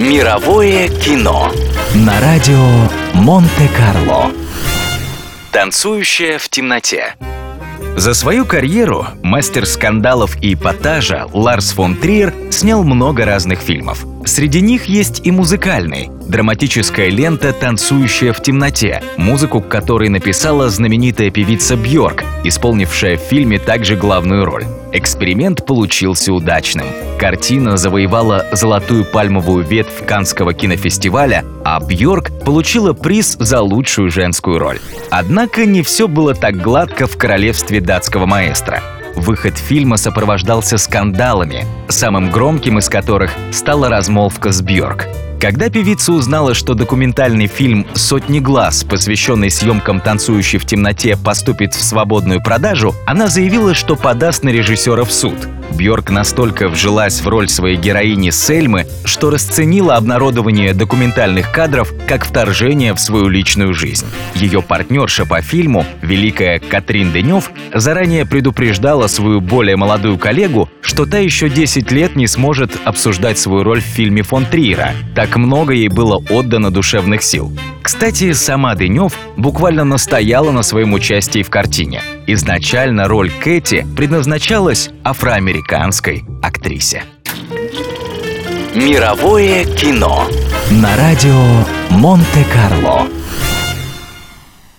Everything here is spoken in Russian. Мировое кино на радио Монте-Карло. Танцующая в темноте. За свою карьеру мастер скандалов и эпатажа Ларс фон Триер снял много разных фильмов. Среди них есть и музыкальный, драматическая лента «Танцующая в темноте», музыку к которой написала знаменитая певица Бьорк, исполнившая в фильме также главную роль. Эксперимент получился удачным. Картина завоевала золотую пальмовую ветвь Каннского кинофестиваля, а Бьорк получила приз за лучшую женскую роль. Однако не все было так гладко в королевстве датского маэстро. Выход фильма сопровождался скандалами, самым громким из которых стала размолвка с Бьорк. Когда певица узнала, что документальный фильм «Сотни глаз», посвященный съемкам «Танцующей в темноте», поступит в свободную продажу, она заявила, что подаст на режиссера в суд. Бьорк настолько вжилась в роль своей героини Сельмы, что расценила обнародование документальных кадров как вторжение в свою личную жизнь. Ее партнерша по фильму, великая Катрин Денев, заранее предупреждала свою более молодую коллегу, что та еще 10 лет не сможет обсуждать свою роль в фильме фон Триера. Так много ей было отдано душевных сил. Кстати, сама Денев буквально настояла на своем участии в картине. Изначально роль Кэти предназначалась афроамериканской актрисе. Мировое кино на радио Монте-Карло.